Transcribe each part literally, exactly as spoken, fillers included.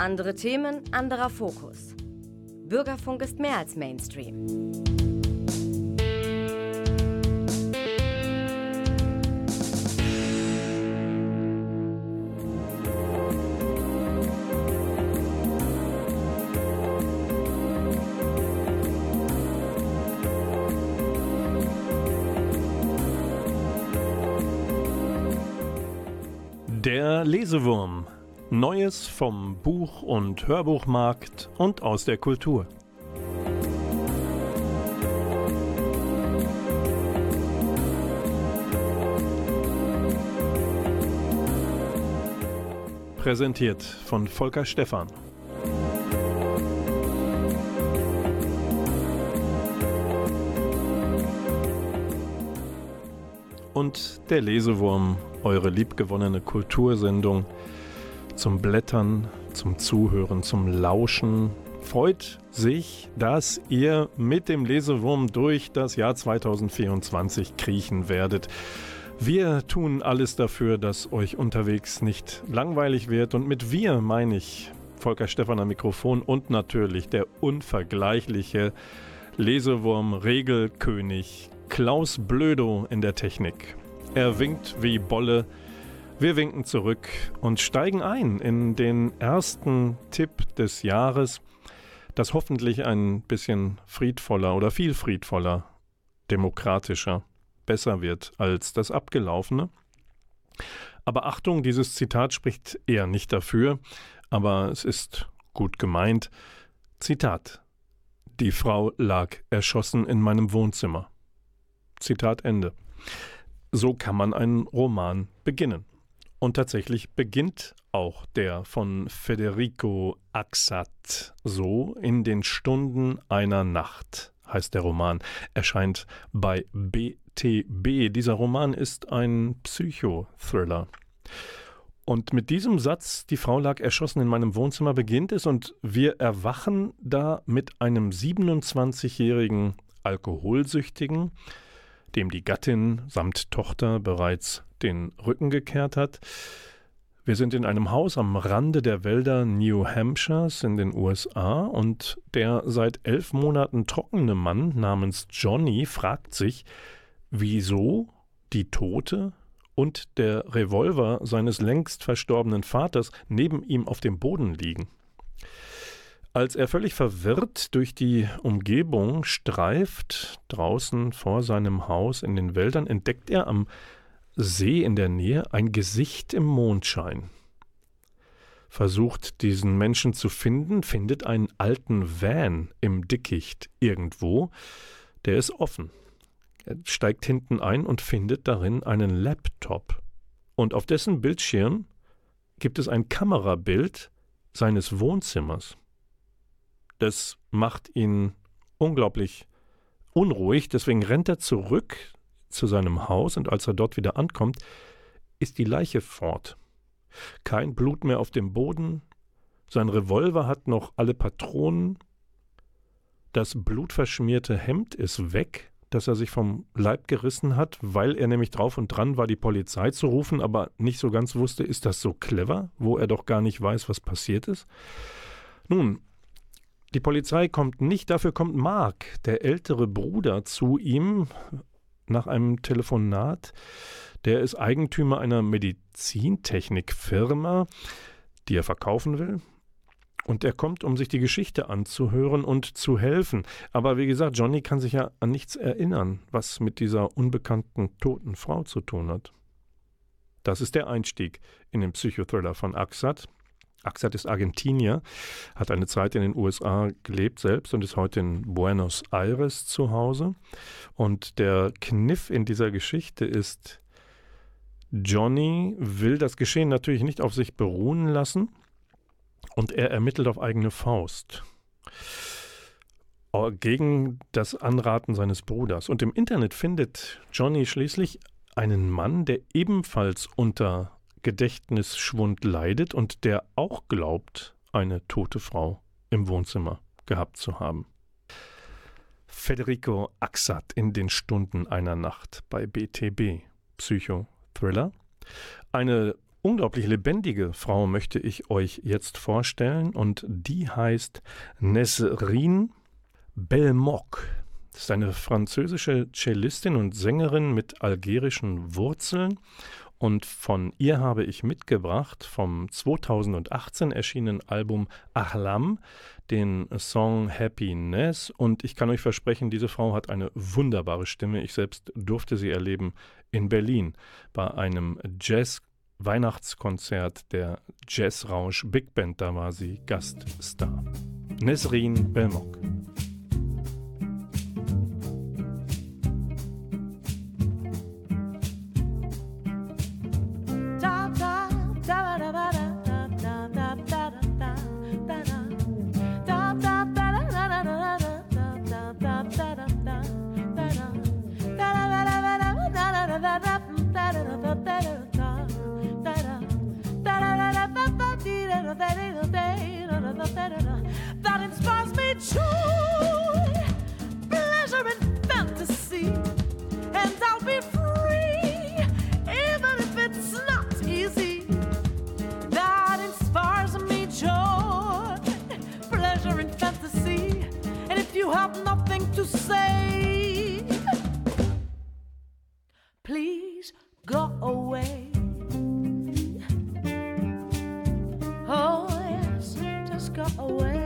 Andere Themen, anderer Fokus. Bürgerfunk ist mehr als Mainstream. Der LeseWurm. Neues vom Buch- und Hörbuchmarkt und aus der Kultur. Präsentiert von Volker Stephan. Und der LeseWurm, eure liebgewonnene Kultursendung. Zum Blättern, zum Zuhören, zum Lauschen. Freut sich, dass ihr mit dem LeseWurm durch das Jahr zweitausendvierundzwanzig kriechen werdet. Wir tun alles dafür, dass euch unterwegs nicht langweilig wird. Und mit wir meine ich Volker Stephan am Mikrofon und natürlich der unvergleichliche LeseWurm-Regelkönig Klaus Blödo in der Technik. Er winkt wie Bolle. Wir winken zurück und steigen ein in den ersten Tipp des Jahres, das hoffentlich ein bisschen friedvoller oder viel friedvoller, demokratischer, besser wird als das abgelaufene. Aber Achtung, dieses Zitat spricht eher nicht dafür, aber es ist gut gemeint. Zitat: Die Frau lag erschossen in meinem Wohnzimmer. Zitat Ende. So kann man einen Roman beginnen. Und tatsächlich beginnt auch der von Federico Axat so. In den Stunden einer Nacht heißt der Roman, erscheint bei B T B. Dieser Roman ist ein Psychothriller. Und mit diesem Satz, die Frau lag erschossen in meinem Wohnzimmer, beginnt es und wir erwachen da mit einem siebenundzwanzigjährigen Alkoholsüchtigen, dem die Gattin samt Tochter bereits den Rücken gekehrt hat. Wir sind in einem Haus am Rande der Wälder New Hampshires in den U S A und der seit elf Monaten trockene Mann namens Johnny fragt sich, wieso die Tote und der Revolver seines längst verstorbenen Vaters neben ihm auf dem Boden liegen. Als er völlig verwirrt durch die Umgebung streift, draußen vor seinem Haus in den Wäldern, entdeckt er am See in der Nähe ein Gesicht im Mondschein. Versucht, diesen Menschen zu finden, findet einen alten Van im Dickicht irgendwo. Der ist offen. Er steigt hinten ein und findet darin einen Laptop. Und auf dessen Bildschirm gibt es ein Kamerabild seines Wohnzimmers. Das macht ihn unglaublich unruhig, deswegen rennt er zurück zu seinem Haus und als er dort wieder ankommt, ist die Leiche fort. Kein Blut mehr auf dem Boden, sein Revolver hat noch alle Patronen, das blutverschmierte Hemd ist weg, das er sich vom Leib gerissen hat, weil er nämlich drauf und dran war, die Polizei zu rufen, aber nicht so ganz wusste, ist das so clever, wo er doch gar nicht weiß, was passiert ist. Nun, die Polizei kommt nicht, dafür kommt Mark, der ältere Bruder, zu ihm nach einem Telefonat. Der ist Eigentümer einer Medizintechnikfirma, die er verkaufen will. Und er kommt, um sich die Geschichte anzuhören und zu helfen. Aber wie gesagt, Johnny kann sich ja an nichts erinnern, was mit dieser unbekannten toten Frau zu tun hat. Das ist der Einstieg in den Psychothriller von Axat. Axat ist Argentinier, hat eine Zeit in den U S A gelebt selbst und ist heute in Buenos Aires zu Hause. Und der Kniff in dieser Geschichte ist, Johnny will das Geschehen natürlich nicht auf sich beruhen lassen und er ermittelt auf eigene Faust gegen das Anraten seines Bruders. Und im Internet findet Johnny schließlich einen Mann, der ebenfalls unter Gedächtnisschwund leidet und der auch glaubt, eine tote Frau im Wohnzimmer gehabt zu haben. Federico Axat in den Stunden einer Nacht bei B T B. Psychothriller. Eine unglaublich lebendige Frau möchte ich euch jetzt vorstellen, und die heißt Nesrine Belmokh. Das ist eine französische Cellistin und Sängerin mit algerischen Wurzeln, und von ihr habe ich mitgebracht vom zweitausendachtzehn erschienenen Album Ahlam den Song Happiness, und ich kann euch versprechen, diese Frau hat eine wunderbare Stimme. Ich selbst durfte sie erleben in Berlin bei einem Jazz-Weihnachtskonzert der Jazzrausch Big Band, da war sie Gaststar. Nesrine Belmokh. That inspires me joy, pleasure and fantasy, and I'll be free, even if it's not easy. That inspires me joy, pleasure and fantasy, and if you have nothing to say, please go away. Oh yes, just go away.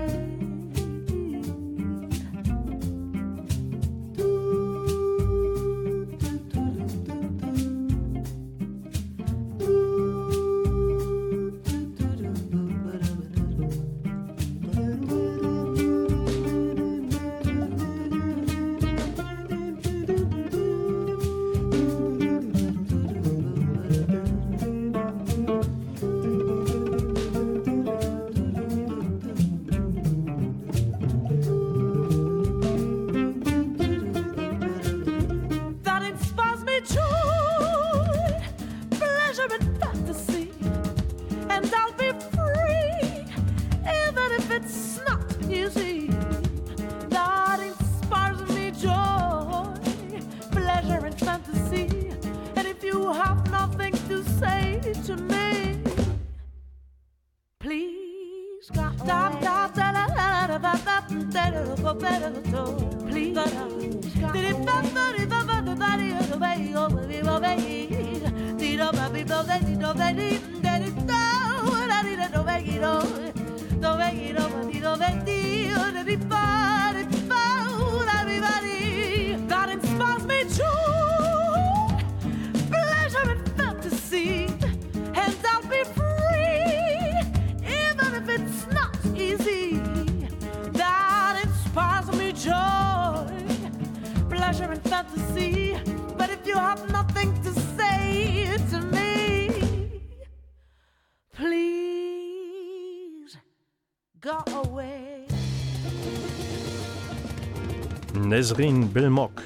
Nesrine Belmokh.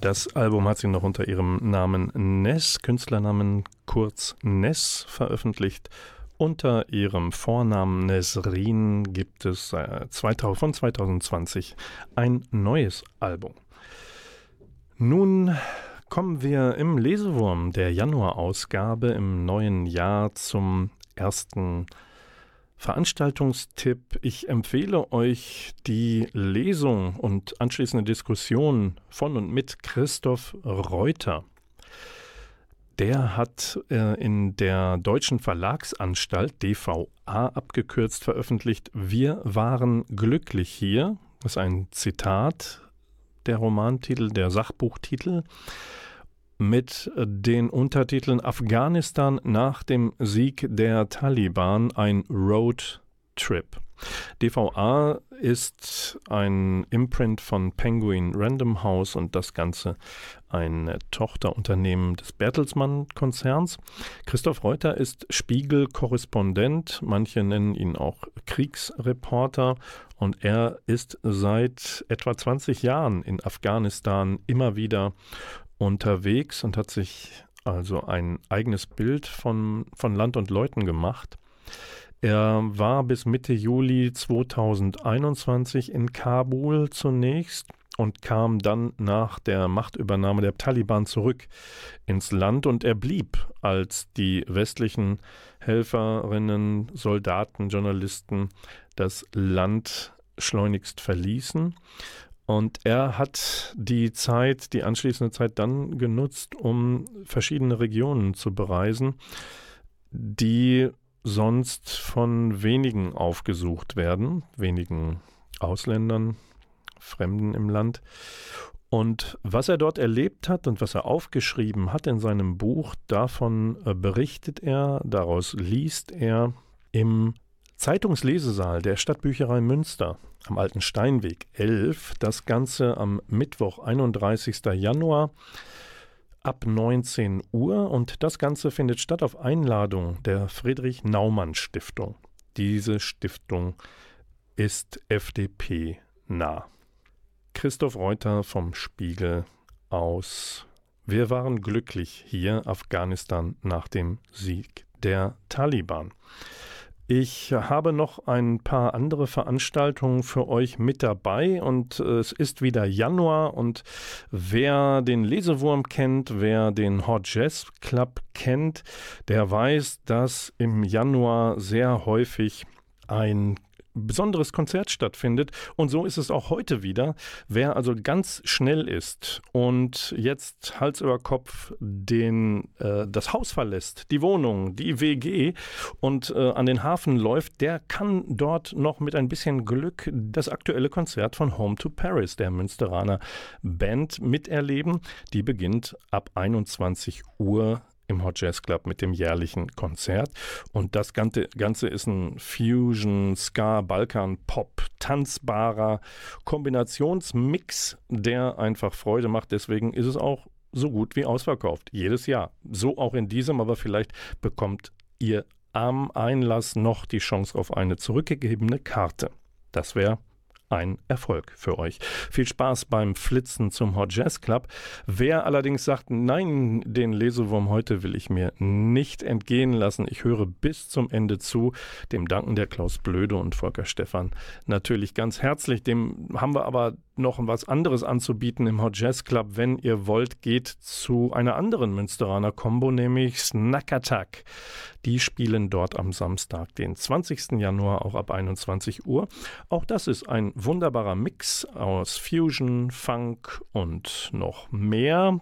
Das Album hat sie noch unter ihrem Namen Ness, Künstlernamen kurz Ness, veröffentlicht. Unter ihrem Vornamen Nesrine gibt es äh, von zweitausendzwanzig ein neues Album. Nun kommen wir im Lesewurm der Januarausgabe im neuen Jahr zum ersten Veranstaltungstipp. Ich empfehle euch die Lesung und anschließende Diskussion von und mit Christoph Reuter. Der hat äh, in der Deutschen Verlagsanstalt, D V A abgekürzt, veröffentlicht Wir waren glücklich hier. Das ist ein Zitat, der Romantitel, der Sachbuchtitel, mit den Untertiteln Afghanistan nach dem Sieg der Taliban, ein Roadtrip. D V A ist ein Imprint von Penguin Random House und das Ganze ein Tochterunternehmen des Bertelsmann-Konzerns. Christoph Reuter ist Spiegel-Korrespondent, manche nennen ihn auch Kriegsreporter, und er ist seit etwa zwanzig Jahren in Afghanistan immer wieder unterwegs und hat sich also ein eigenes Bild von, von Land und Leuten gemacht. Er war bis Mitte Juli zweitausendeinundzwanzig in Kabul zunächst, und kam dann nach der Machtübernahme der Taliban zurück ins Land, und er blieb, als die westlichen Helferinnen, Soldaten, Journalisten das Land schleunigst verließen. Und er hat die Zeit, die anschließende Zeit dann genutzt, um verschiedene Regionen zu bereisen, die sonst von wenigen aufgesucht werden, wenigen Ausländern, Fremden im Land. Und was er dort erlebt hat und was er aufgeschrieben hat in seinem Buch, davon berichtet er, daraus liest er im Zeitungslesesaal der Stadtbücherei Münster am Alten Steinweg elf, das Ganze am Mittwoch, einunddreißigsten Januar ab neunzehn Uhr, und das Ganze findet statt auf Einladung der Friedrich-Naumann-Stiftung. Diese Stiftung ist F D P nah. Christoph Reuter vom Spiegel aus. Wir waren glücklich hier, Afghanistan nach dem Sieg der Taliban. Ich habe noch ein paar andere Veranstaltungen für euch mit dabei, und es ist wieder Januar, und wer den Lesewurm kennt, wer den Hot Jazz Club kennt, der weiß, dass im Januar sehr häufig ein besonderes Konzert stattfindet, und so ist es auch heute wieder. Wer also ganz schnell ist und jetzt Hals über Kopf den, äh, das Haus verlässt, die Wohnung, die W G, und äh, an den Hafen läuft, der kann dort noch mit ein bisschen Glück das aktuelle Konzert von Home to Paris, der Münsteraner Band, miterleben. Die beginnt ab einundzwanzig Uhr im Hot Jazz Club mit dem jährlichen Konzert. Und das Ganze ist ein Fusion, Ska, Balkan, Pop, tanzbarer Kombinationsmix, der einfach Freude macht. Deswegen ist es auch so gut wie ausverkauft. Jedes Jahr. So auch in diesem, aber vielleicht bekommt ihr am Einlass noch die Chance auf eine zurückgegebene Karte. Das wäre ein Erfolg für euch. Viel Spaß beim Flitzen zum Hot Jazz Club. Wer allerdings sagt, nein, den Lesewurm heute will ich mir nicht entgehen lassen, ich höre bis zum Ende zu, dem danken der Klaus Blödo und Volker Stephan natürlich ganz herzlich. Dem haben wir aber noch was anderes anzubieten im Hot Jazz Club. Wenn ihr wollt, geht zu einer anderen Münsteraner Combo, nämlich Snack-Attack. Die spielen dort am Samstag, den zwanzigsten Januar, auch ab einundzwanzig Uhr. Auch das ist ein wunderbarer Mix aus Fusion, Funk und noch mehr.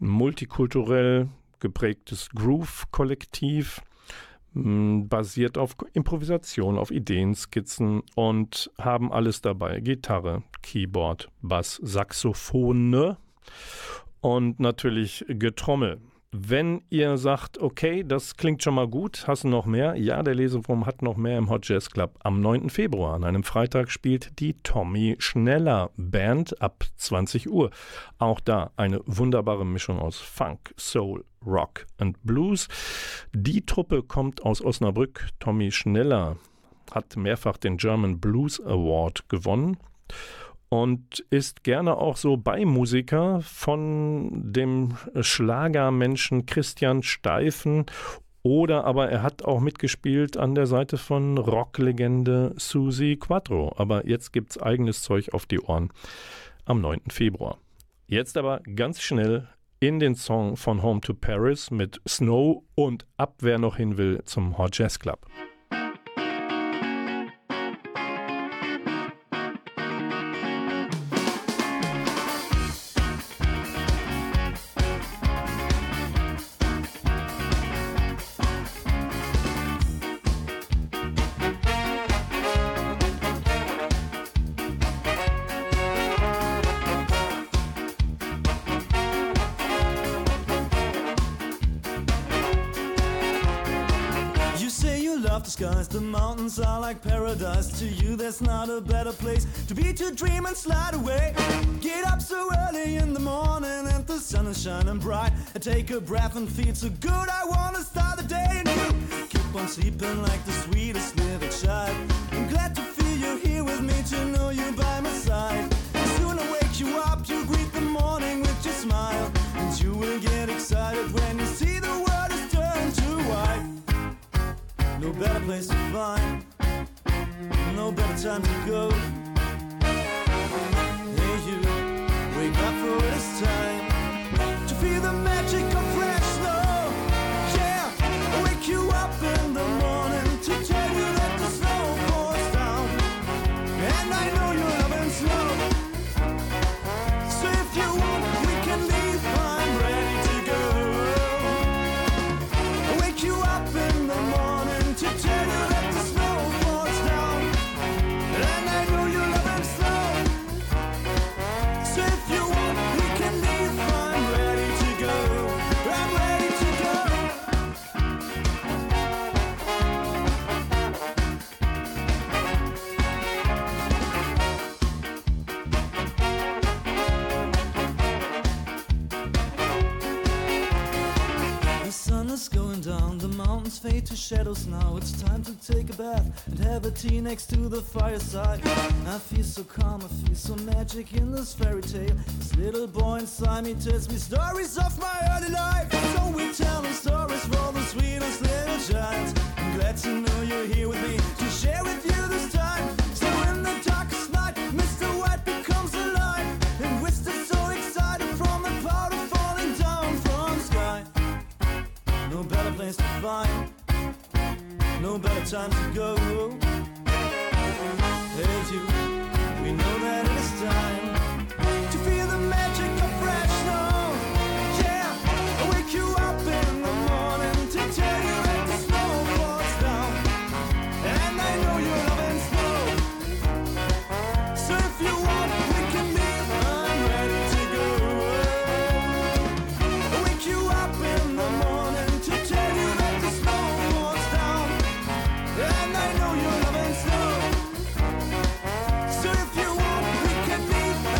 Multikulturell geprägtes Groove-Kollektiv, basiert auf Improvisation, auf Ideenskizzen, und haben alles dabei: Gitarre, Keyboard, Bass, Saxophone und natürlich Getrommel. Wenn ihr sagt, okay, das klingt schon mal gut, hast du noch mehr? Ja, der Lesewurm hat noch mehr im Hot Jazz Club. Am neunten Februar, an einem Freitag, spielt die Tommy Schneller Band ab zwanzig Uhr. Auch da eine wunderbare Mischung aus Funk, Soul, Rock und Blues. Die Truppe kommt aus Osnabrück. Tommy Schneller hat mehrfach den German Blues Award gewonnen und ist gerne auch so Beimiker von dem Schlagermenschen Christian Steifen, oder aber er hat auch mitgespielt an der Seite von Rocklegende Susi Quattro. Aber jetzt gibt's eigenes Zeug auf die Ohren am neunten Februar. Jetzt aber ganz schnell in den Song von Home to Paris mit Snow und ab, wer noch hin will, zum Hot Jazz Club. The mountains are like paradise to you. There's not a better place to be, to dream and slide away. Get up so early in the morning and the sun is shining bright. I take a breath and feel so good. I wanna start the day and you keep on sleeping like the sweetest little child. I'm glad to feel you're here with me, to know you by my side. And soon I wake you up to greet the morning with your smile, and you will get excited when you see the world has turned to white. No better place to find, no better time to go. Hey you, Fade to shadows now, it's time to take a bath and have a tea next to the fireside. I feel so calm, I feel so magic in this fairy tale. This little boy inside me tells me stories of my early life. So we tell him stories for the sweetest little giants. I'm glad to know you're here with me to share with you this time. So in the darkest night, Mister White becomes alive and whispers so excited from the powder falling down from the sky. No better place to find, no better time to go. Hey you, we know that it's time to feel the magic of fresh snow. Yeah, I'll wake you up in the morning to tell you that the snow falls down. And I know you're loving snow, so if you want we can leave, I'm ready to go. I'll wake you up in the morning to tell you that the snow falls down. And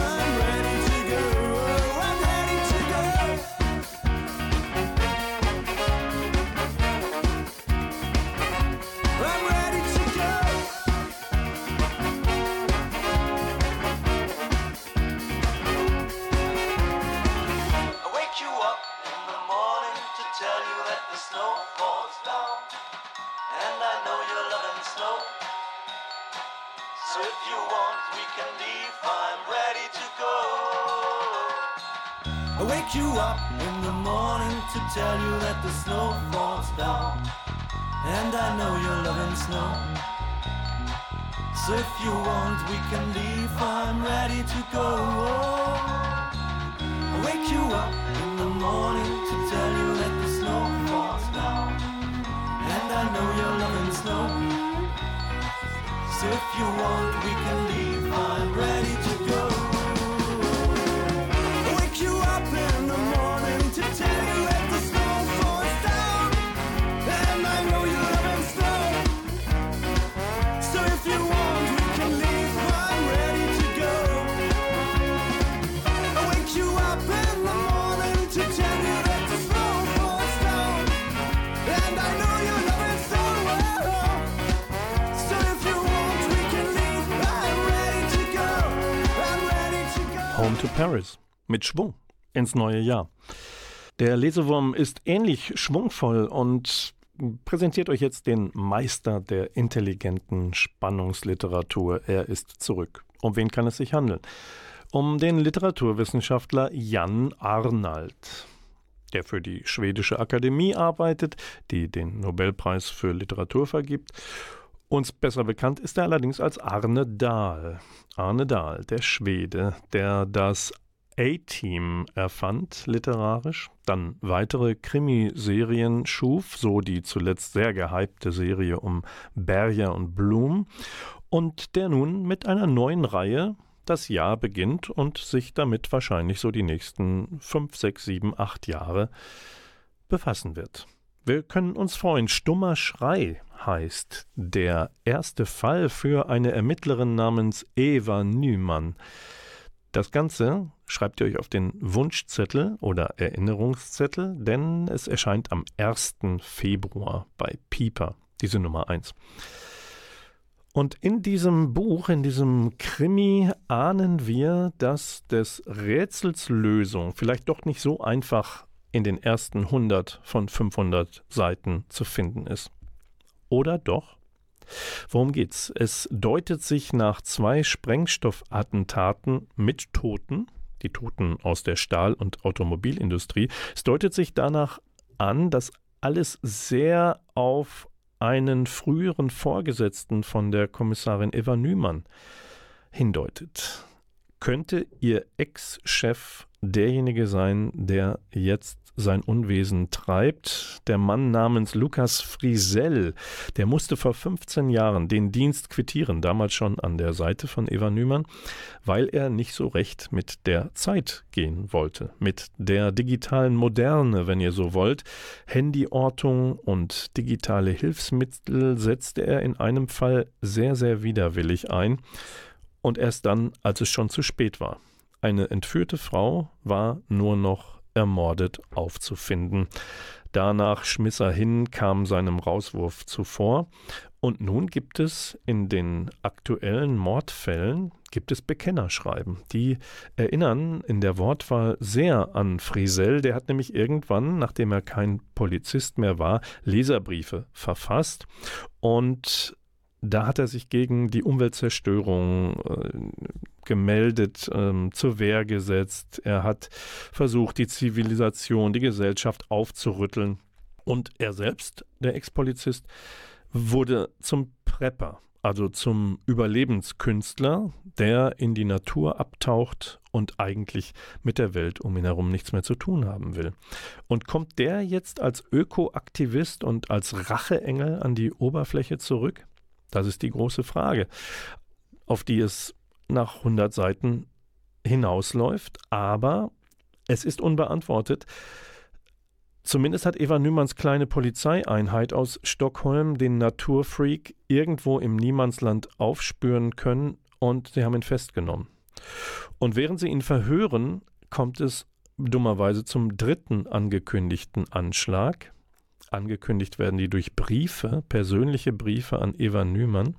I know you're loving snow. You up in the morning to tell you that the snow falls down, and I know you're loving snow, so if you want we can leave, I'm ready to go. I wake you up in the morning to tell you that the snow falls down, and I know you're loving snow, so if you want we can leave, I'm ready to go. Home to Paris. Mit Schwung ins neue Jahr. Der Lesewurm ist ähnlich schwungvoll und präsentiert euch jetzt den Meister der intelligenten Spannungsliteratur. Er ist zurück. Um wen kann es sich handeln? Um den Literaturwissenschaftler Jan Arnald, der für die Schwedische Akademie arbeitet, die den Nobelpreis für Literatur vergibt. Uns besser bekannt ist er allerdings als Arne Dahl. Arne Dahl, der Schwede, der das A-Team erfand literarisch, dann weitere Krimiserien schuf, so die zuletzt sehr gehypte Serie um Berger und Blum, und der nun mit einer neuen Reihe das Jahr beginnt und sich damit wahrscheinlich so die nächsten fünf, sechs, sieben, acht Jahre befassen wird. Wir können uns freuen. Stummer Schrei heißt der erste Fall für eine Ermittlerin namens Eva Nühmann. Das Ganze schreibt ihr euch auf den Wunschzettel oder Erinnerungszettel, denn es erscheint am ersten Februar bei Piper, diese Nummer eins. Und in diesem Buch, in diesem Krimi, ahnen wir, dass des Rätsels Lösung vielleicht doch nicht so einfach in den ersten hundert von fünfhundert Seiten zu finden ist. Oder doch? Worum geht's? Es deutet sich nach zwei Sprengstoffattentaten mit Toten, die Toten aus der Stahl- und Automobilindustrie. Es deutet sich danach an, dass alles sehr auf einen früheren Vorgesetzten von der Kommissarin Eva Nühmann hindeutet. Könnte ihr Ex-Chef derjenige sein, der jetzt sein Unwesen treibt? Der Mann namens Lukas Frisell, der musste vor fünfzehn Jahren den Dienst quittieren, damals schon an der Seite von Eva Nühmann, weil er nicht so recht mit der Zeit gehen wollte, mit der digitalen Moderne, wenn ihr so wollt. Handyortung und digitale Hilfsmittel setzte er in einem Fall sehr, sehr widerwillig ein und erst dann, als es schon zu spät war. Eine entführte Frau war nur noch ermordet aufzufinden. Danach schmiss er hin, kam seinem Rauswurf zuvor. Und nun gibt es in den aktuellen Mordfällen, gibt es Bekennerschreiben. Die erinnern in der Wortwahl sehr an Frisell. Der hat nämlich irgendwann, nachdem er kein Polizist mehr war, Leserbriefe verfasst. Und da hat er sich gegen die Umweltzerstörung äh, gemeldet, ähm, zur Wehr gesetzt. Er hat versucht, die Zivilisation, die Gesellschaft aufzurütteln. Und er selbst, der Ex-Polizist, wurde zum Prepper, also zum Überlebenskünstler, der in die Natur abtaucht und eigentlich mit der Welt um ihn herum nichts mehr zu tun haben will. Und kommt der jetzt als Ökoaktivist und als Racheengel an die Oberfläche zurück? Das ist die große Frage, auf die es nach hundert Seiten hinausläuft, aber es ist unbeantwortet. Zumindest hat Eva Nühmanns kleine Polizeieinheit aus Stockholm den Naturfreak irgendwo im Niemandsland aufspüren können und sie haben ihn festgenommen. Und während sie ihn verhören, kommt es dummerweise zum dritten angekündigten Anschlag. Angekündigt werden die durch Briefe, persönliche Briefe an Eva Nühmann.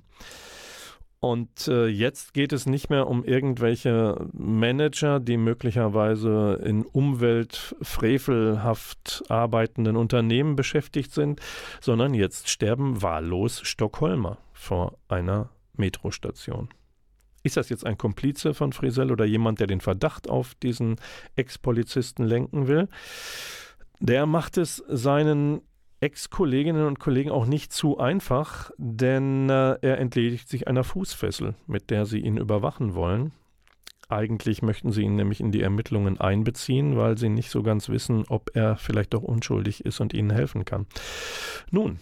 Und äh, jetzt geht es nicht mehr um irgendwelche Manager, die möglicherweise in umweltfrevelhaft arbeitenden Unternehmen beschäftigt sind, sondern jetzt sterben wahllos Stockholmer vor einer Metrostation. Ist das jetzt ein Komplize von Frisell oder jemand, der den Verdacht auf diesen Ex-Polizisten lenken will? Der macht es seinen Ex-Kolleginnen und Kollegen auch nicht zu einfach, denn äh, er entledigt sich einer Fußfessel, mit der sie ihn überwachen wollen. Eigentlich möchten sie ihn nämlich in die Ermittlungen einbeziehen, weil sie nicht so ganz wissen, ob er vielleicht doch unschuldig ist und ihnen helfen kann. Nun,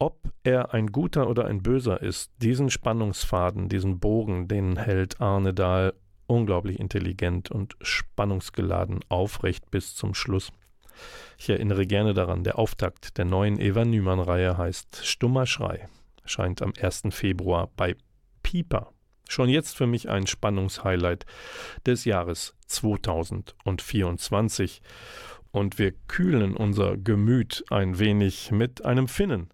ob er ein guter oder ein böser ist, diesen Spannungsfaden, diesen Bogen, den hält Arne Dahl unglaublich intelligent und spannungsgeladen aufrecht bis zum Schluss. Ich erinnere gerne daran, der Auftakt der neuen Eva Nühmann-Reihe heißt Stummer Schrei, erscheint am ersten Februar bei Piper. Schon jetzt für mich ein Spannungshighlight des Jahres zweitausendvierundzwanzig. Und wir kühlen unser Gemüt ein wenig mit einem Finnen,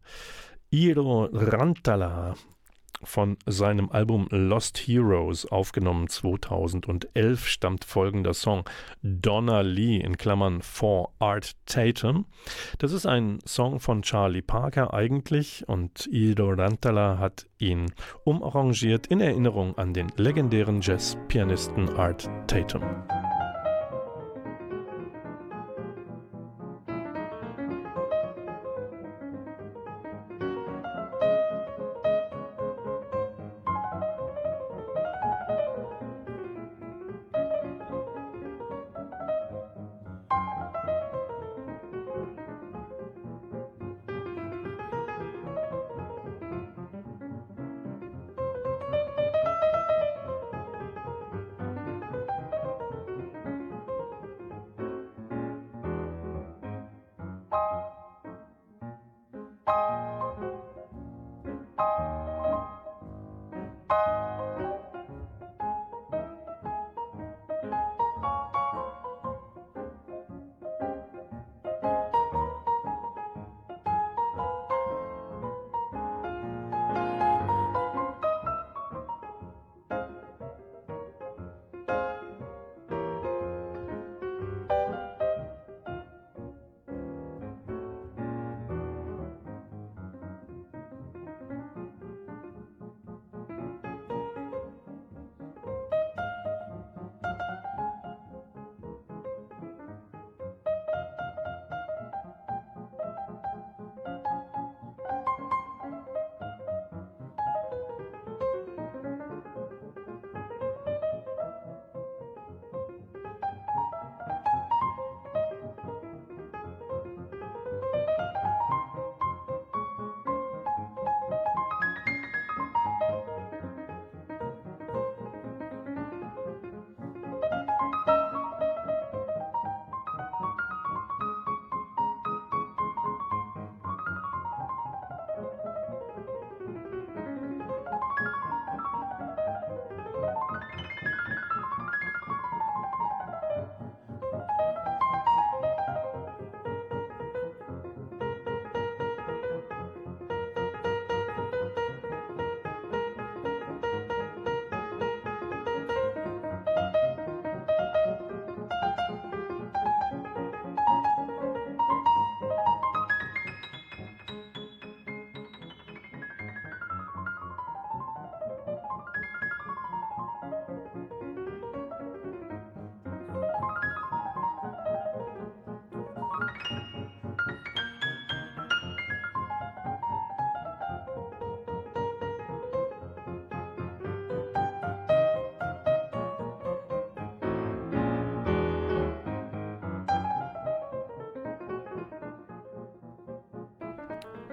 Iiro Rantala, von seinem Album Lost Heroes, aufgenommen zweitausendelf, stammt folgender Song Donna Lee in Klammern for Art Tatum. Das ist ein Song von Charlie Parker eigentlich und Iiro Rantala hat ihn umarrangiert in Erinnerung an den legendären Jazzpianisten Art Tatum.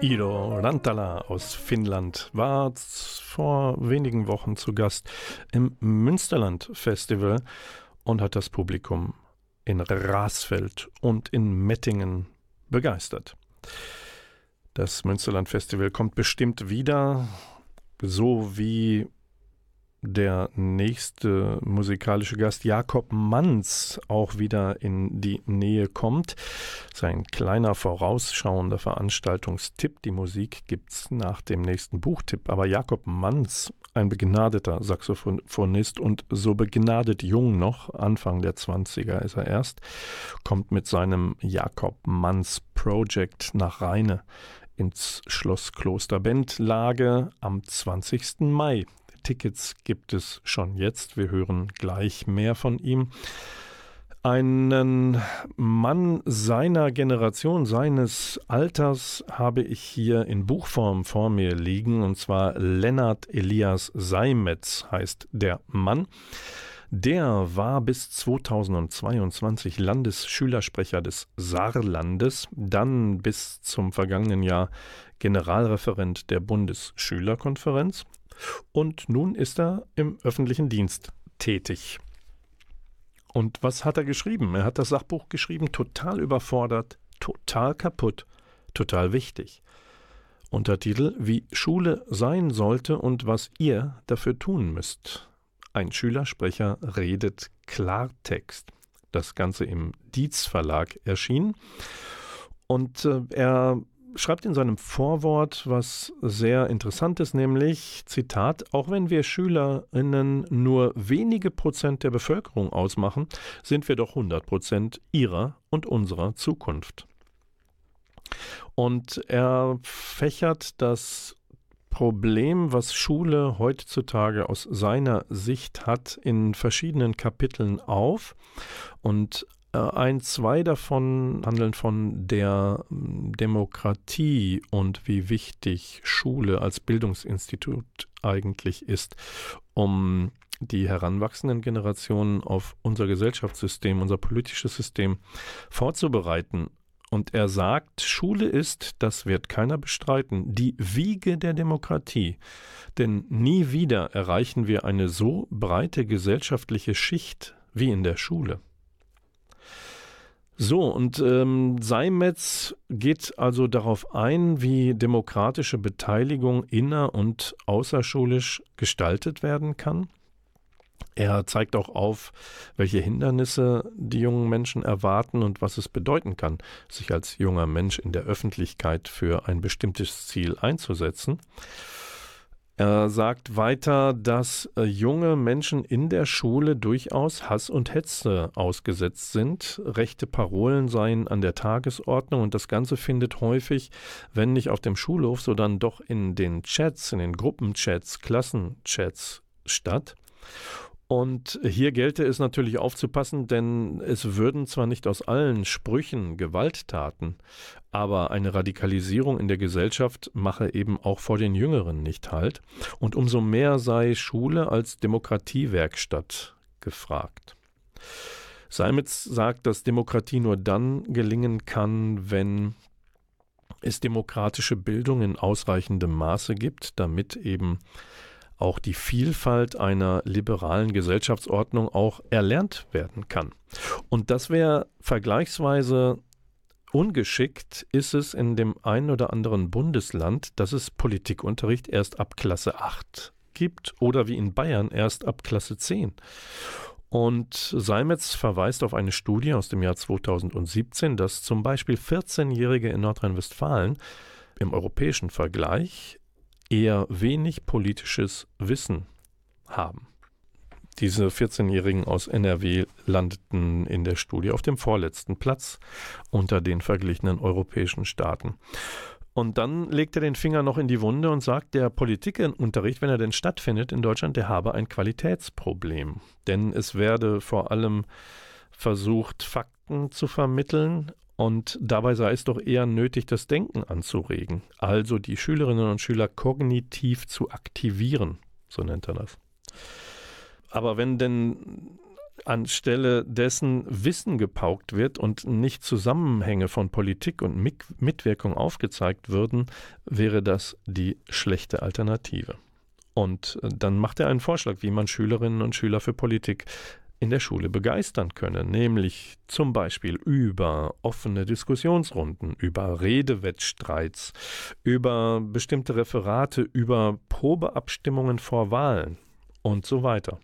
Iiro Rantala aus Finnland war vor wenigen Wochen zu Gast im Münsterland-Festival und hat das Publikum in Rasfeld und in Mettingen begeistert. Das Münsterland-Festival kommt bestimmt wieder, so wie der nächste musikalische Gast Jakob Manz auch wieder in die Nähe kommt. Sein kleiner vorausschauender Veranstaltungstipp, die Musik gibt's nach dem nächsten Buchtipp. Aber Jakob Manz, ein begnadeter Saxophonist und so begnadet jung noch, Anfang der zwanziger ist er erst, kommt mit seinem Jakob Manz Project nach Rheine ins Schlosskloster Bentlage am zwanzigsten Mai. Tickets gibt es schon jetzt. Wir hören gleich mehr von ihm. Einen Mann seiner Generation, seines Alters habe ich hier in Buchform vor mir liegen, und zwar Lennart Elias Seimetz heißt der Mann. Der war bis zweitausendzweiundzwanzig Landesschülersprecher des Saarlandes, dann bis zum vergangenen Jahr Generalreferent der Bundesschülerkonferenz. Und nun ist er im öffentlichen Dienst tätig. Und was hat er geschrieben? Er hat das Sachbuch geschrieben, total überfordert, total kaputt, total wichtig. Untertitel: Wie Schule sein sollte und was ihr dafür tun müsst. Ein Schülersprecher redet Klartext. Das Ganze im Dietz Verlag erschienen. Und äh, er... schreibt in seinem Vorwort was sehr Interessantes, nämlich, Zitat, auch wenn wir SchülerInnen nur wenige Prozent der Bevölkerung ausmachen, sind wir doch hundert Prozent ihrer und unserer Zukunft. Und er fächert das Problem, was Schule heutzutage aus seiner Sicht hat, in verschiedenen Kapiteln auf, und Ein, zwei davon handeln von der Demokratie und wie wichtig Schule als Bildungsinstitut eigentlich ist, um die heranwachsenden Generationen auf unser Gesellschaftssystem, unser politisches System vorzubereiten. Und er sagt, Schule ist, das wird keiner bestreiten, die Wiege der Demokratie. Denn nie wieder erreichen wir eine so breite gesellschaftliche Schicht wie in der Schule. So, und ähm, Seimetz geht also darauf ein, wie demokratische Beteiligung inner- und außerschulisch gestaltet werden kann. Er zeigt auch auf, welche Hindernisse die jungen Menschen erwarten und was es bedeuten kann, sich als junger Mensch in der Öffentlichkeit für ein bestimmtes Ziel einzusetzen. Er sagt weiter, dass junge Menschen in der Schule durchaus Hass und Hetze ausgesetzt sind. Rechte Parolen seien an der Tagesordnung, und das Ganze findet häufig, wenn nicht auf dem Schulhof, so dann doch in den Chats, in den Gruppenchats, Klassenchats statt. Und hier gelte es natürlich aufzupassen, denn es würden zwar nicht aus allen Sprüchen Gewalttaten, aber eine Radikalisierung in der Gesellschaft mache eben auch vor den Jüngeren nicht Halt. Und umso mehr sei Schule als Demokratiewerkstatt gefragt. Seimetz sagt, dass Demokratie nur dann gelingen kann, wenn es demokratische Bildung in ausreichendem Maße gibt, damit eben auch die Vielfalt einer liberalen Gesellschaftsordnung auch erlernt werden kann. Und das wäre vergleichsweise ungeschickt, ist es in dem einen oder anderen Bundesland, dass es Politikunterricht erst ab Klasse acht gibt oder wie in Bayern erst ab Klasse zehn. Und Seimetz verweist auf eine Studie aus dem Jahr zweitausendsiebzehn, dass zum Beispiel vierzehnjährige in Nordrhein-Westfalen im europäischen Vergleich eher wenig politisches Wissen haben. Diese vierzehnjährigen aus N R W landeten in der Studie auf dem vorletzten Platz unter den verglichenen europäischen Staaten. Und dann legt er den Finger noch in die Wunde und sagt, der Politikunterricht, wenn er denn stattfindet in Deutschland, der habe ein Qualitätsproblem. Denn es werde vor allem versucht, Fakten zu vermitteln, und dabei sei es doch eher nötig, das Denken anzuregen, also die Schülerinnen und Schüler kognitiv zu aktivieren, so nennt er das. Aber wenn denn anstelle dessen Wissen gepaukt wird und nicht Zusammenhänge von Politik und Mitwirkung aufgezeigt würden, wäre das die schlechte Alternative. Und dann macht er einen Vorschlag, wie man Schülerinnen und Schüler für Politik in der Schule begeistern könne, nämlich zum Beispiel über offene Diskussionsrunden, über Redewettstreits, über bestimmte Referate, über Probeabstimmungen vor Wahlen und so weiter.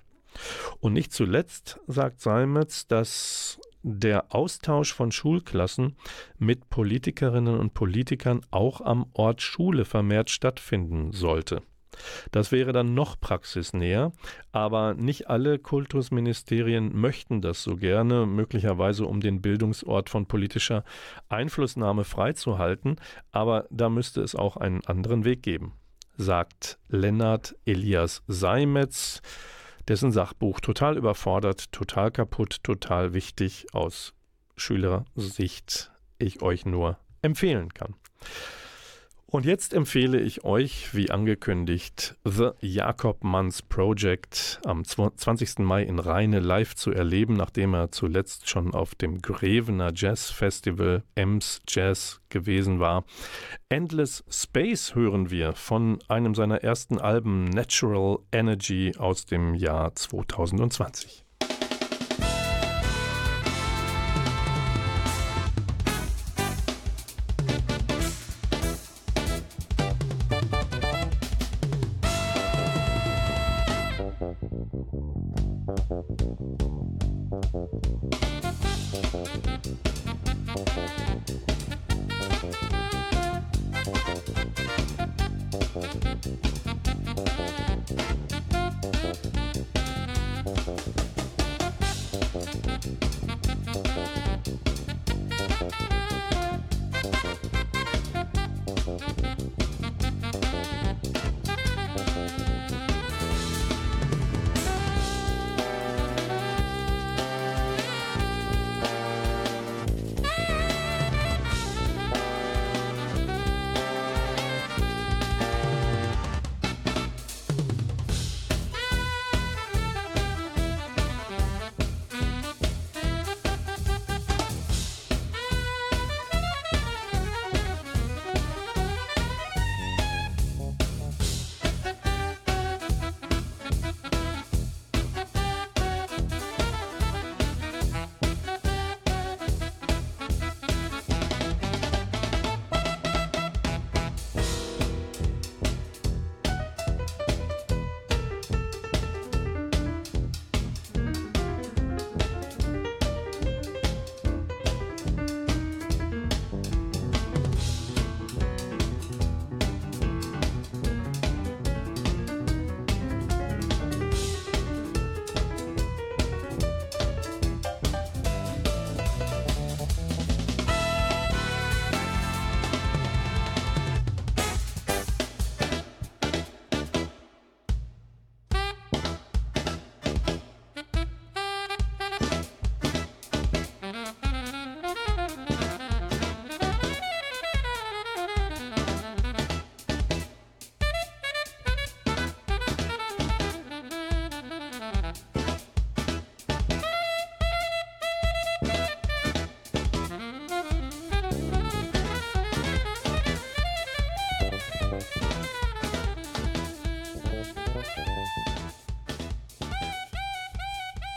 Und nicht zuletzt sagt Seimetz, dass der Austausch von Schulklassen mit Politikerinnen und Politikern auch am Ort Schule vermehrt stattfinden sollte. Das wäre dann noch praxisnäher, aber nicht alle Kultusministerien möchten das so gerne, möglicherweise um den Bildungsort von politischer Einflussnahme freizuhalten, aber da müsste es auch einen anderen Weg geben, sagt Lennart Elias Seimetz, dessen Sachbuch Total überfordert, total kaputt, total wichtig aus Schülersicht ich euch nur empfehlen kann. Und jetzt empfehle ich euch, wie angekündigt, The Jakob Manz Project am zwanzigsten Mai in Rheine live zu erleben, nachdem er zuletzt schon auf dem Grevener Jazz Festival Ems Jazz gewesen war. Endless Space hören wir von einem seiner ersten Alben Natural Energy aus dem Jahr zwanzig zwanzig.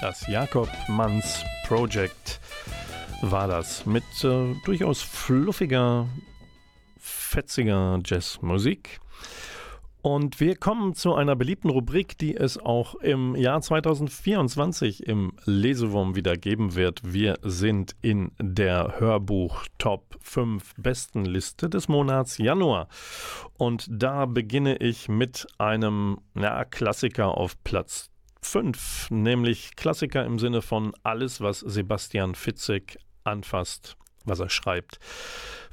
Das Jakob Manz Project war das mit äh, durchaus fluffiger, fetziger Jazzmusik. Und wir kommen zu einer beliebten Rubrik, die es auch im Jahr zwanzig vierundzwanzig im Lesewurm wieder geben wird. Wir sind in der Hörbuch-Top fünf Bestenliste des Monats Januar. Und da beginne ich mit einem ja, Klassiker auf Platz fünf, nämlich Klassiker im Sinne von alles, was Sebastian Fitzek anfasst, was er schreibt,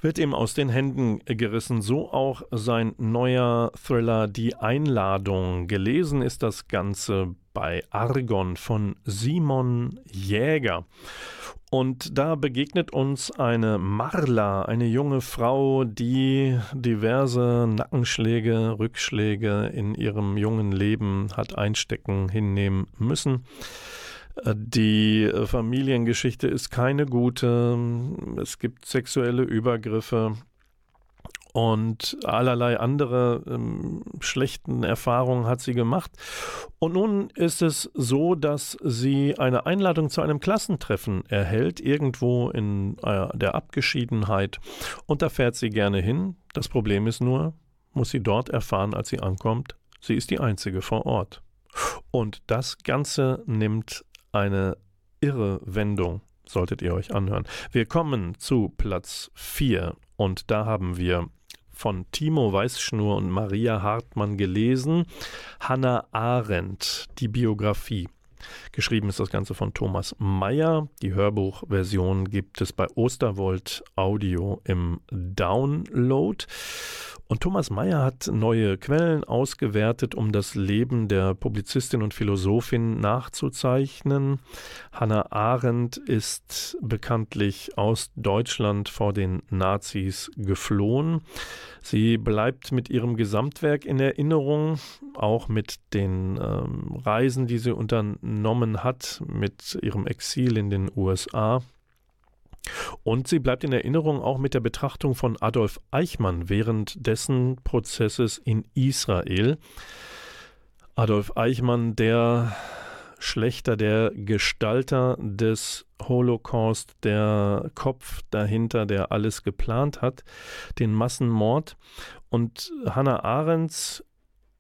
wird ihm aus den Händen gerissen. So auch sein neuer Thriller Die Einladung. Gelesen ist das Ganze bei Argon von Simon Jäger. Und da begegnet uns eine Marla, eine junge Frau, die diverse Nackenschläge, Rückschläge in ihrem jungen Leben hat einstecken, hinnehmen müssen. Die Familiengeschichte ist keine gute. Es gibt sexuelle Übergriffe und allerlei andere ähm, schlechten Erfahrungen hat sie gemacht. Und nun ist es so, dass sie eine Einladung zu einem Klassentreffen erhält, irgendwo in äh, der Abgeschiedenheit. Und da fährt sie gerne hin. Das Problem ist nur, muss sie dort erfahren, als sie ankommt, sie ist die Einzige vor Ort. Und das Ganze nimmt eine irre Wendung, solltet ihr euch anhören. Wir kommen zu Platz vier und da haben wir von Timo Weißschnur und Maria Hartmann gelesen, Hannah Arendt, die Biografie. Geschrieben ist das Ganze von Thomas Mayer. Die Hörbuchversion gibt es bei Osterwold Audio im Download. Und Thomas Mayer hat neue Quellen ausgewertet, um das Leben der Publizistin und Philosophin nachzuzeichnen. Hannah Arendt ist bekanntlich aus Deutschland vor den Nazis geflohen. Sie bleibt mit ihrem Gesamtwerk in Erinnerung, auch mit den ähm, Reisen, die sie unternommen hat, mit ihrem Exil in den U S A. Und sie bleibt in Erinnerung auch mit der Betrachtung von Adolf Eichmann während dessen Prozesses in Israel. Adolf Eichmann, der Schlächter, der Gestalter des Holocaust, der Kopf dahinter, der alles geplant hat, den Massenmord. Und Hannah Arendts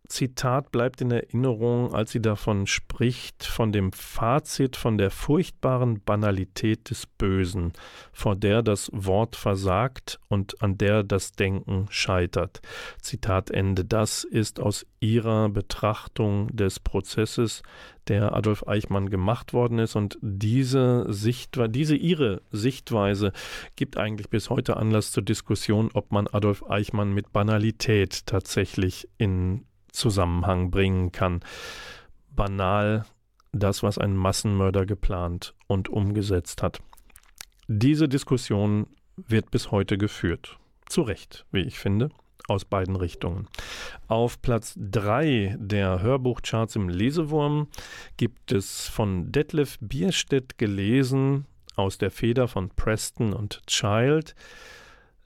Zitat bleibt in Erinnerung, als sie davon spricht, von dem Fazit, von der furchtbaren Banalität des Bösen, vor der das Wort versagt und an der das Denken scheitert. Zitat Ende. Das ist aus ihrer Betrachtung des Prozesses, der Adolf Eichmann gemacht worden ist, und diese Sichtweise, diese ihre Sichtweise gibt eigentlich bis heute Anlass zur Diskussion, ob man Adolf Eichmann mit Banalität tatsächlich in Zusammenhang bringen kann. Banal, das, was ein Massenmörder geplant und umgesetzt hat. Diese Diskussion wird bis heute geführt. Zu Recht, wie ich finde, aus beiden Richtungen. Auf Platz drei der Hörbuchcharts im Lesewurm gibt es von Detlef Bierstedt gelesen, aus der Feder von Preston und Child,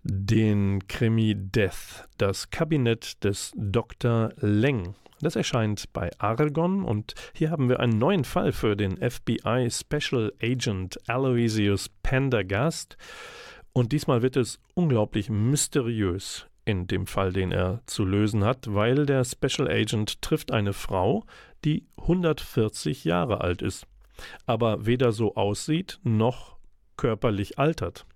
den Krimi Death, das Kabinett des Doktor Leng. Das erscheint bei Argon und hier haben wir einen neuen Fall für den F B I Special Agent Aloysius Pendergast und diesmal wird es unglaublich mysteriös in dem Fall, den er zu lösen hat, weil der Special Agent trifft eine Frau, die hundertvierzig Jahre alt ist, aber weder so aussieht noch körperlich altert.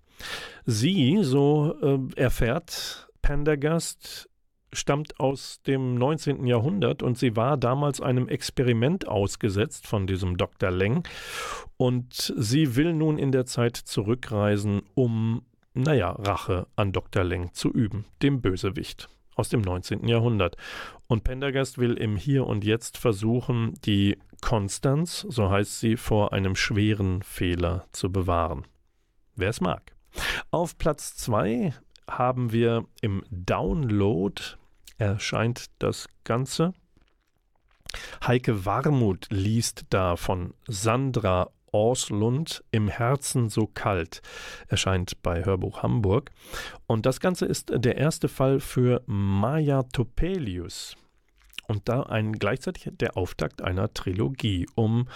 Sie, so äh, erfährt Pendergast, stammt aus dem neunzehnten Jahrhundert und sie war damals einem Experiment ausgesetzt von diesem Doktor Leng und sie will nun in der Zeit zurückreisen, um, naja, Rache an Doktor Leng zu üben, dem Bösewicht aus dem neunzehnten Jahrhundert. Und Pendergast will im Hier und Jetzt versuchen, die Konstanz, so heißt sie, vor einem schweren Fehler zu bewahren. Wer es mag. Auf Platz zwei haben wir im Download, erscheint das Ganze, Heike Warmuth liest da von Sandra Åslund, Im Herzen so kalt, erscheint bei Hörbuch Hamburg. Und das Ganze ist der erste Fall für Maya Topelius. Und da ein, gleichzeitig der Auftakt einer Trilogie um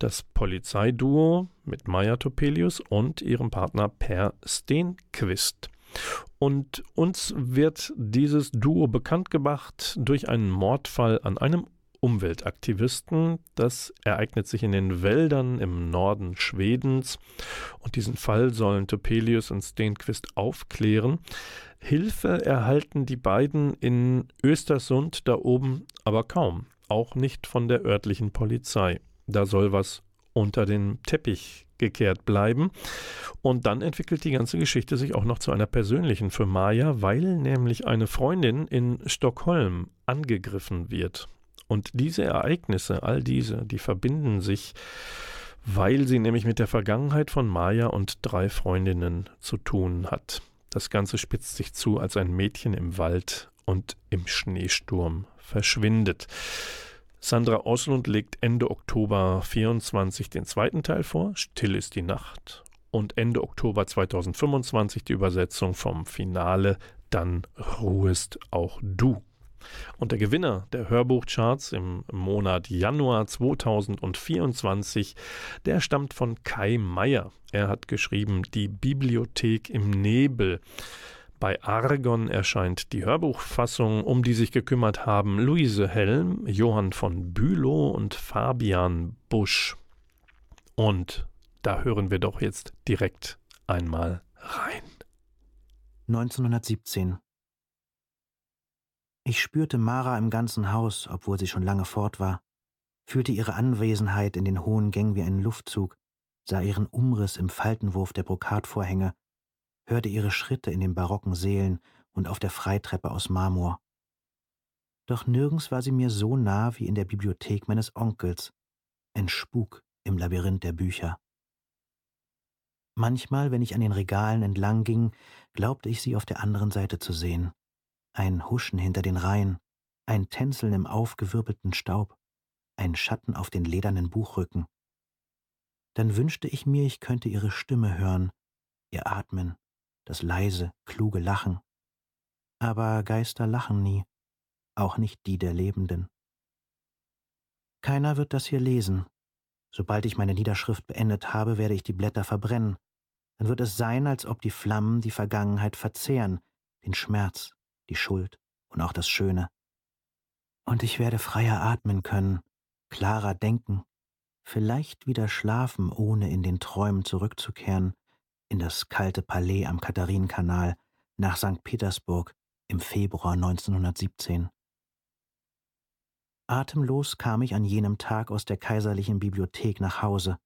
das Polizeiduo mit Maya Topelius und ihrem Partner Per Stenquist. Und uns wird dieses Duo bekannt gemacht durch einen Mordfall an einem Umweltaktivisten. Das ereignet sich in den Wäldern im Norden Schwedens. Und diesen Fall sollen Topelius und Stenquist aufklären. Hilfe erhalten die beiden in Östersund da oben aber kaum, auch nicht von der örtlichen Polizei. Da soll was unter den Teppich gekehrt bleiben. Und dann entwickelt die ganze Geschichte sich auch noch zu einer persönlichen für Maya, weil nämlich eine Freundin in Stockholm angegriffen wird. Und diese Ereignisse, all diese, die verbinden sich, weil sie nämlich mit der Vergangenheit von Maya und drei Freundinnen zu tun hat. Das Ganze spitzt sich zu, als ein Mädchen im Wald und im Schneesturm verschwindet. Sandra Åslund legt Ende Oktober vierundzwanzig den zweiten Teil vor, Still ist die Nacht, und Ende Oktober zweitausendfünfundzwanzig die Übersetzung vom Finale, Dann ruhest auch du. Und der Gewinner der Hörbuchcharts im Monat Januar zweitausendvierundzwanzig, der stammt von Kai Mayer. Er hat geschrieben, die Bibliothek im Nebel. Bei Argon erscheint die Hörbuchfassung, um die sich gekümmert haben Luise Helm, Johann von Bülow und Fabian Busch. Und da hören wir doch jetzt direkt einmal rein. neunzehnhundertsiebzehn. Ich spürte Mara im ganzen Haus, obwohl sie schon lange fort war, fühlte ihre Anwesenheit in den hohen Gängen wie einen Luftzug, sah ihren Umriss im Faltenwurf der Brokatvorhänge, hörte ihre Schritte in den barocken Sälen und auf der Freitreppe aus Marmor. Doch nirgends war sie mir so nah wie in der Bibliothek meines Onkels, ein Spuk im Labyrinth der Bücher. Manchmal, wenn ich an den Regalen entlang ging, glaubte ich, sie auf der anderen Seite zu sehen. Ein Huschen hinter den Reihen, ein Tänzeln im aufgewirbelten Staub, ein Schatten auf den ledernen Buchrücken. Dann wünschte ich mir, ich könnte ihre Stimme hören, ihr Atmen, das leise, kluge Lachen. Aber Geister lachen nie, auch nicht die der Lebenden. Keiner wird das hier lesen. Sobald ich meine Niederschrift beendet habe, werde ich die Blätter verbrennen. Dann wird es sein, als ob die Flammen die Vergangenheit verzehren, den Schmerz, die Schuld und auch das Schöne. Und ich werde freier atmen können, klarer denken, vielleicht wieder schlafen, ohne in den Träumen zurückzukehren, in das kalte Palais am Katharinenkanal, nach Sankt Petersburg im Februar neunzehnhundertsiebzehn. Atemlos kam ich an jenem Tag aus der kaiserlichen Bibliothek nach Hause.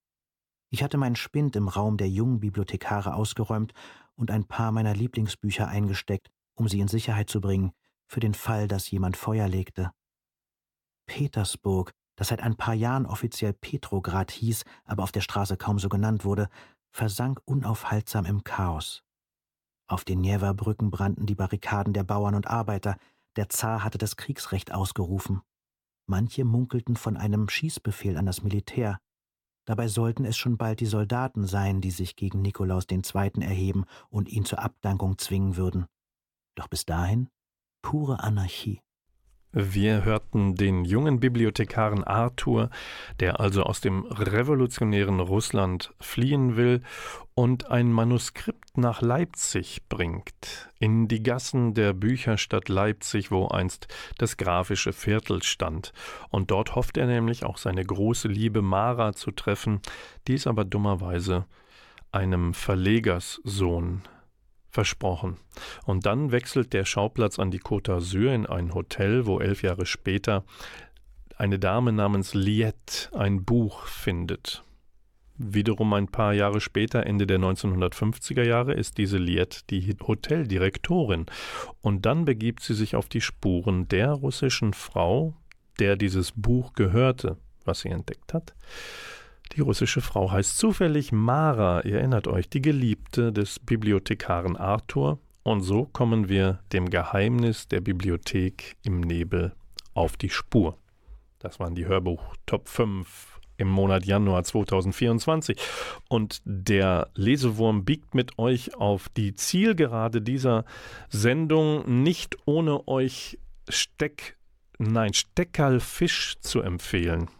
Ich hatte meinen Spind im Raum der jungen Bibliothekare ausgeräumt und ein paar meiner Lieblingsbücher eingesteckt, um sie in Sicherheit zu bringen, für den Fall, dass jemand Feuer legte. Petersburg, das seit ein paar Jahren offiziell Petrograd hieß, aber auf der Straße kaum so genannt wurde, versank unaufhaltsam im Chaos. Auf den Njewa-Brücken brannten die Barrikaden der Bauern und Arbeiter, der Zar hatte das Kriegsrecht ausgerufen. Manche munkelten von einem Schießbefehl an das Militär. Dabei sollten es schon bald die Soldaten sein, die sich gegen Nikolaus den Zweiten erheben und ihn zur Abdankung zwingen würden. Doch bis dahin pure Anarchie. Wir hörten den jungen Bibliothekaren Arthur, der also aus dem revolutionären Russland fliehen will und ein Manuskript nach Leipzig bringt, in die Gassen der Bücherstadt Leipzig, wo einst das grafische Viertel stand. Und dort hofft er nämlich auch seine große Liebe Mara zu treffen, die ist aber dummerweise einem Verlegerssohn versprochen. Und dann wechselt der Schauplatz an die Côte d'Azur in ein Hotel, wo elf Jahre später eine Dame namens Liette ein Buch findet. Wiederum ein paar Jahre später, Ende der neunzehnhundertfünfziger Jahre, ist diese Liette die Hoteldirektorin. Und dann begibt sie sich auf die Spuren der russischen Frau, der dieses Buch gehörte, was sie entdeckt hat. Die russische Frau heißt zufällig Mara, ihr erinnert euch, die Geliebte des Bibliothekaren Arthur. Und so kommen wir dem Geheimnis der Bibliothek im Nebel auf die Spur. Das waren die Hörbuch Top fünf im Monat Januar zweitausendvierundzwanzig. Und der Lesewurm biegt mit euch auf die Zielgerade dieser Sendung, nicht ohne euch Steck, nein, Steckerlfisch zu empfehlen.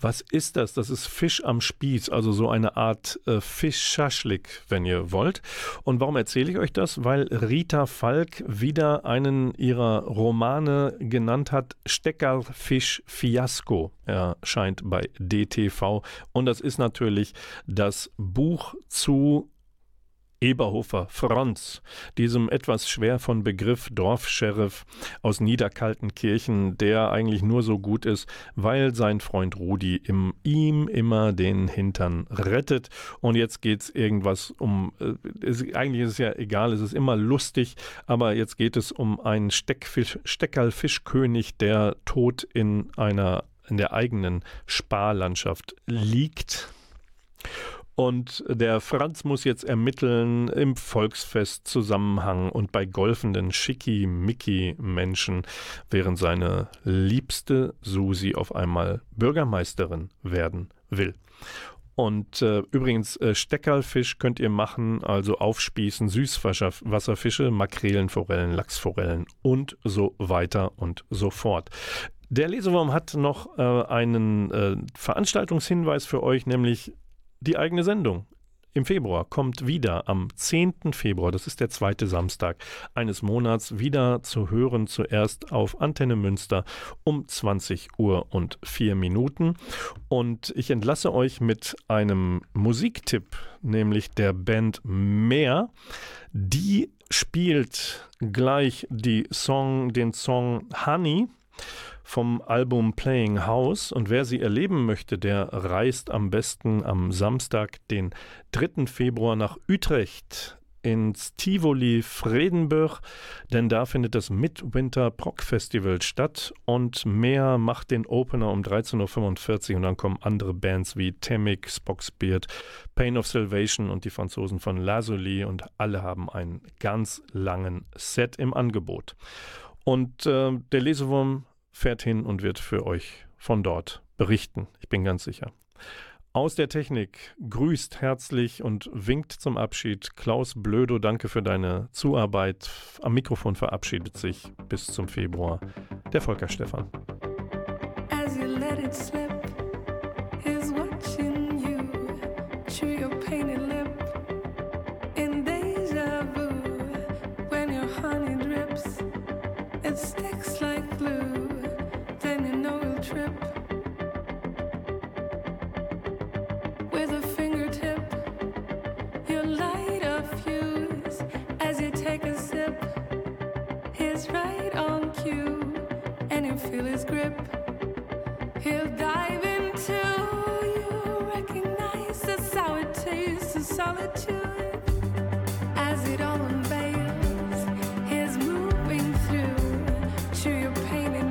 Was ist das? Das ist Fisch am Spieß, also so eine Art äh, Fischschaschlik, wenn ihr wollt. Und warum erzähle ich euch das? Weil Rita Falk wieder einen ihrer Romane genannt hat, Steckerlfisch-Fiasko, erscheint bei D T V. Und das ist natürlich das Buch zu Eberhofer, Franz, diesem etwas schwer von Begriff Dorfscheriff aus Niederkaltenkirchen, der eigentlich nur so gut ist, weil sein Freund Rudi im, ihm immer den Hintern rettet. Und jetzt geht es irgendwas um, es, eigentlich ist es ja egal, es ist immer lustig, aber jetzt geht es um einen Steckfisch, Steckerlfischkönig, der tot in einer in der eigenen Sparlandschaft liegt. Und der Franz muss jetzt ermitteln im Volksfestzusammenhang und bei golfenden Schickimicki-Menschen, während seine liebste Susi auf einmal Bürgermeisterin werden will. Und äh, übrigens, äh, Steckerlfisch könnt ihr machen, also aufspießen, Süßwasserfische, Makrelen, Forellen, Lachsforellen und so weiter und so fort. Der Lesewurm hat noch äh, einen äh, Veranstaltungshinweis für euch, nämlich die eigene Sendung. Im Februar kommt wieder am zehnten Februar, das ist der zweite Samstag eines Monats, wieder zu hören, zuerst auf Antenne Münster um zwanzig Uhr und vier Minuten. Und ich entlasse euch mit einem Musiktipp, nämlich der Band Mayer. Die spielt gleich die Song, den Song Honey vom Album Playing House, und wer sie erleben möchte, der reist am besten am Samstag, den dritten Februar, nach Utrecht ins Tivoli Vredenburg, denn da findet das Midwinter Prog Festival statt und Mayer macht den Opener um dreizehn Uhr fünfundvierzig und dann kommen andere Bands wie Temic, Spocksbeard, Pain of Salvation und die Franzosen von Lazuli, und alle haben einen ganz langen Set im Angebot. Und äh, der Lesewurm fährt hin und wird für euch von dort berichten. Ich bin ganz sicher. Aus der Technik grüßt herzlich und winkt zum Abschied Klaus Blödo. Danke für deine Zuarbeit. Am Mikrofon verabschiedet sich bis zum Februar der Volker Stephan. As you let it slip, he's watching you. Chew your painted lip in deja vu. When your honey drips, it sticks like glue. With a fingertip, you light a fuse. As you take a sip, he's right on cue, and you feel his grip. He'll dive into you, recognize the sour taste of solitude. As it all unveils, he's moving through, chew your pain and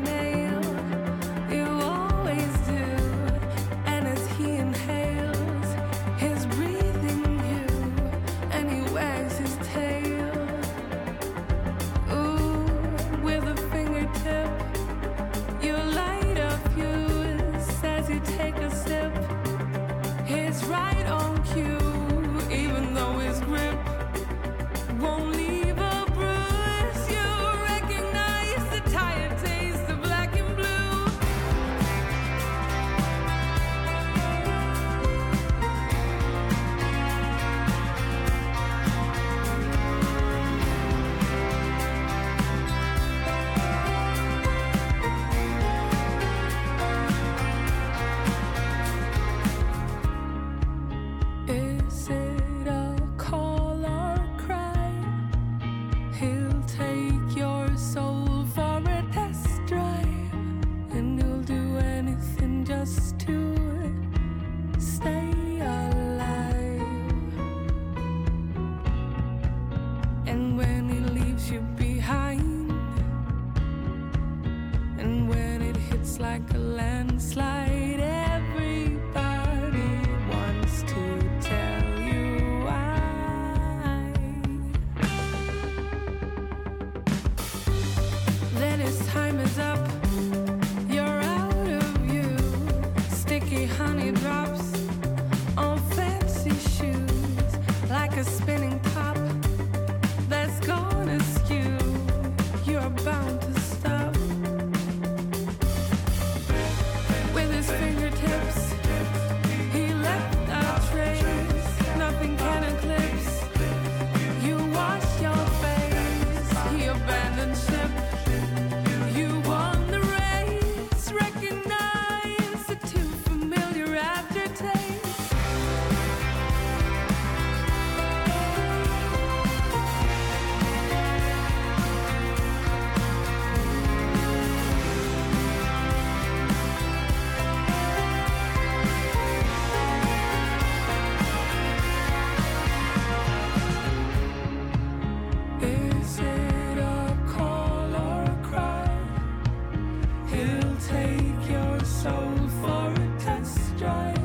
take your soul for a test drive,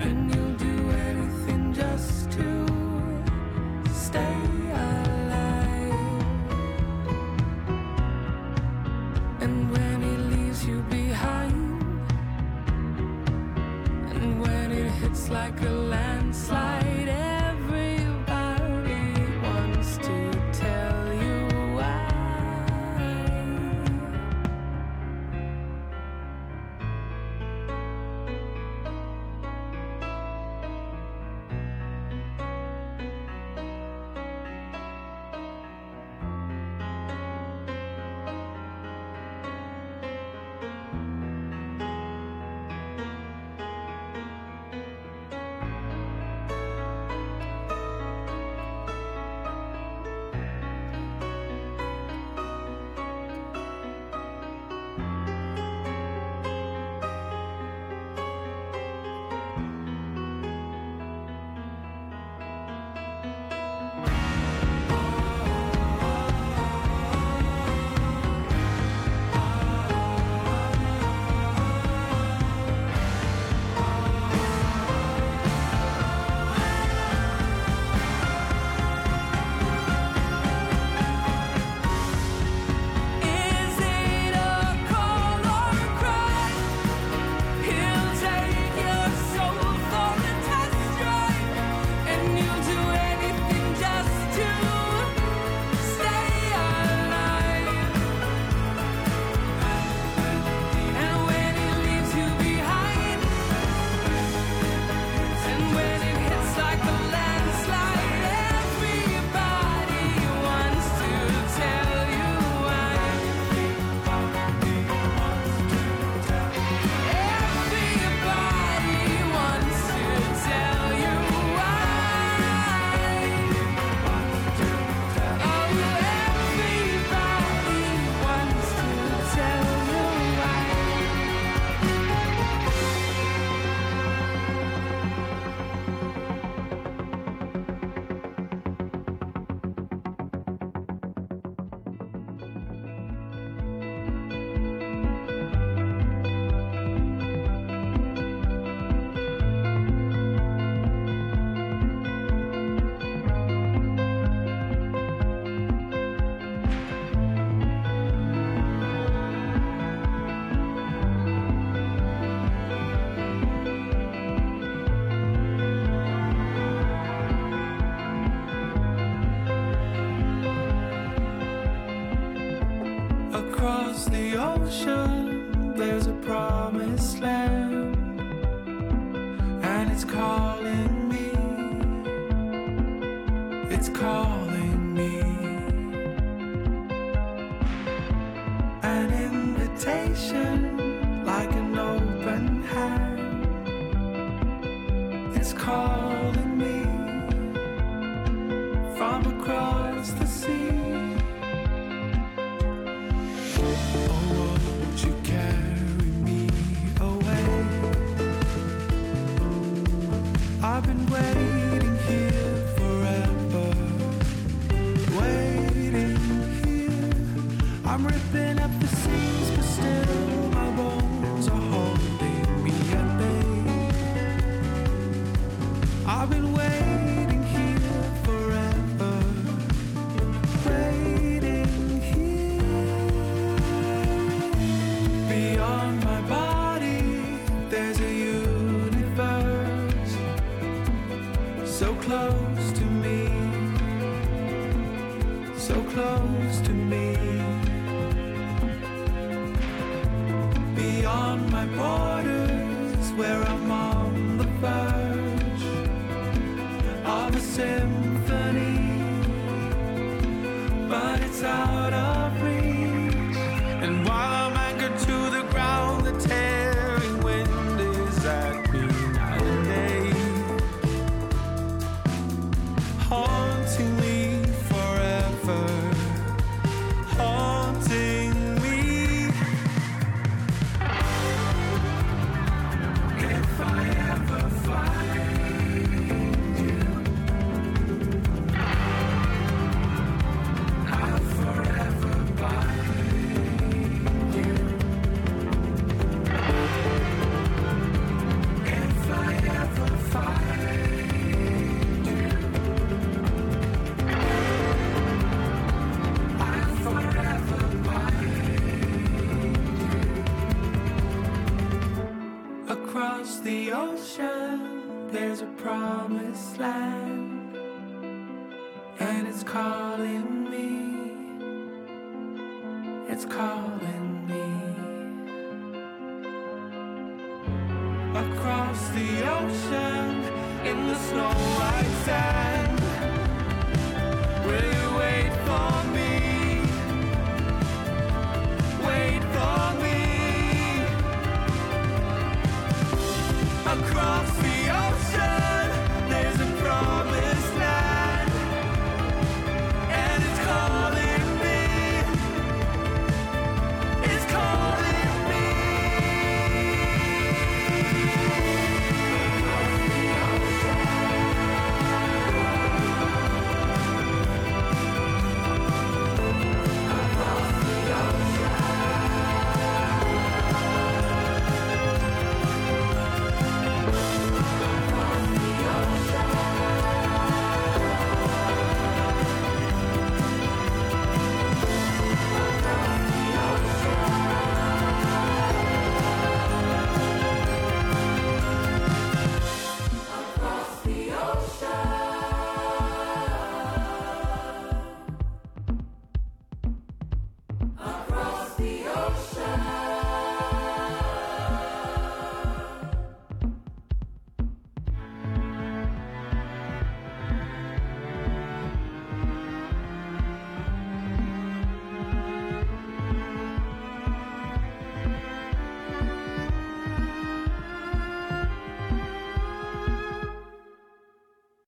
and you'll do anything you behind. And when it hits like a landslide, everybody wants to tell you why. Forever. across the ocean, there's a promised land, and it's calling me, it's calling me. Across the ocean, in the snow-white sand, will you